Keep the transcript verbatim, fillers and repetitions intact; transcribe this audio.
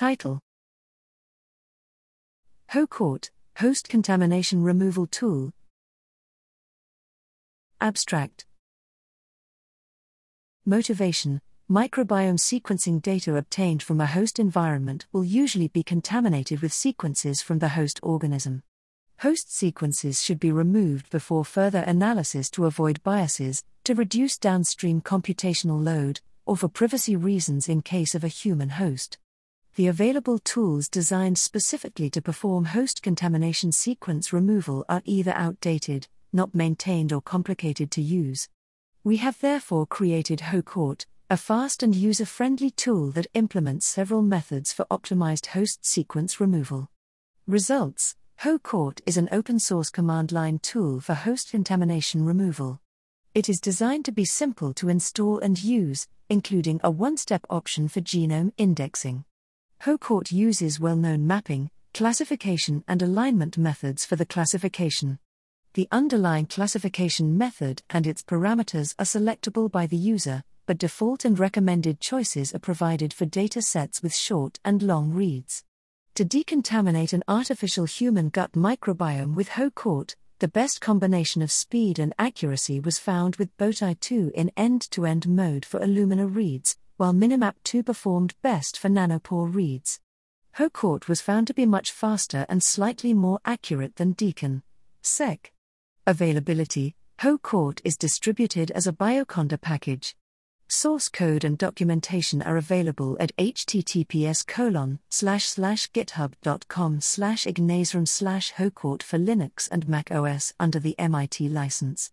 Title: HoCoRT, Host Contamination Removal Tool. Abstract. Motivation: Microbiome sequencing data obtained from a host environment will usually be contaminated with sequences from the host organism. Host sequences should be removed before further analysis to avoid biases, to reduce downstream computational load, or for privacy reasons in case of a human host. The available tools designed specifically to perform host contamination sequence removal are either outdated, not maintained, or complicated to use. We have therefore created HoCoRT, a fast and user-friendly tool that implements several methods for optimized host sequence removal. Results: HoCoRT is an open-source command-line tool for host contamination removal. It is designed to be simple to install and use, including a one-step option for genome indexing. HoCoRT uses well-known mapping, classification, and alignment methods for the classification. The underlying classification method and its parameters are selectable by the user, but default and recommended choices are provided for data sets with short and long reads. To decontaminate an artificial human gut microbiome with HoCoRT, the best combination of speed and accuracy was found with Bowtie two in end-to-end mode for Illumina reads, while Minimap two performed best for Nanopore reads. HoCoRT was found to be much faster and slightly more accurate than DeconSeq. Availability: HoCoRT is distributed as a Bioconda package. Source code and documentation are available at h t t p s colon slash slash github dot com slash ignasrum slash HoCoRT for Linux and Mac O S under the M I T license.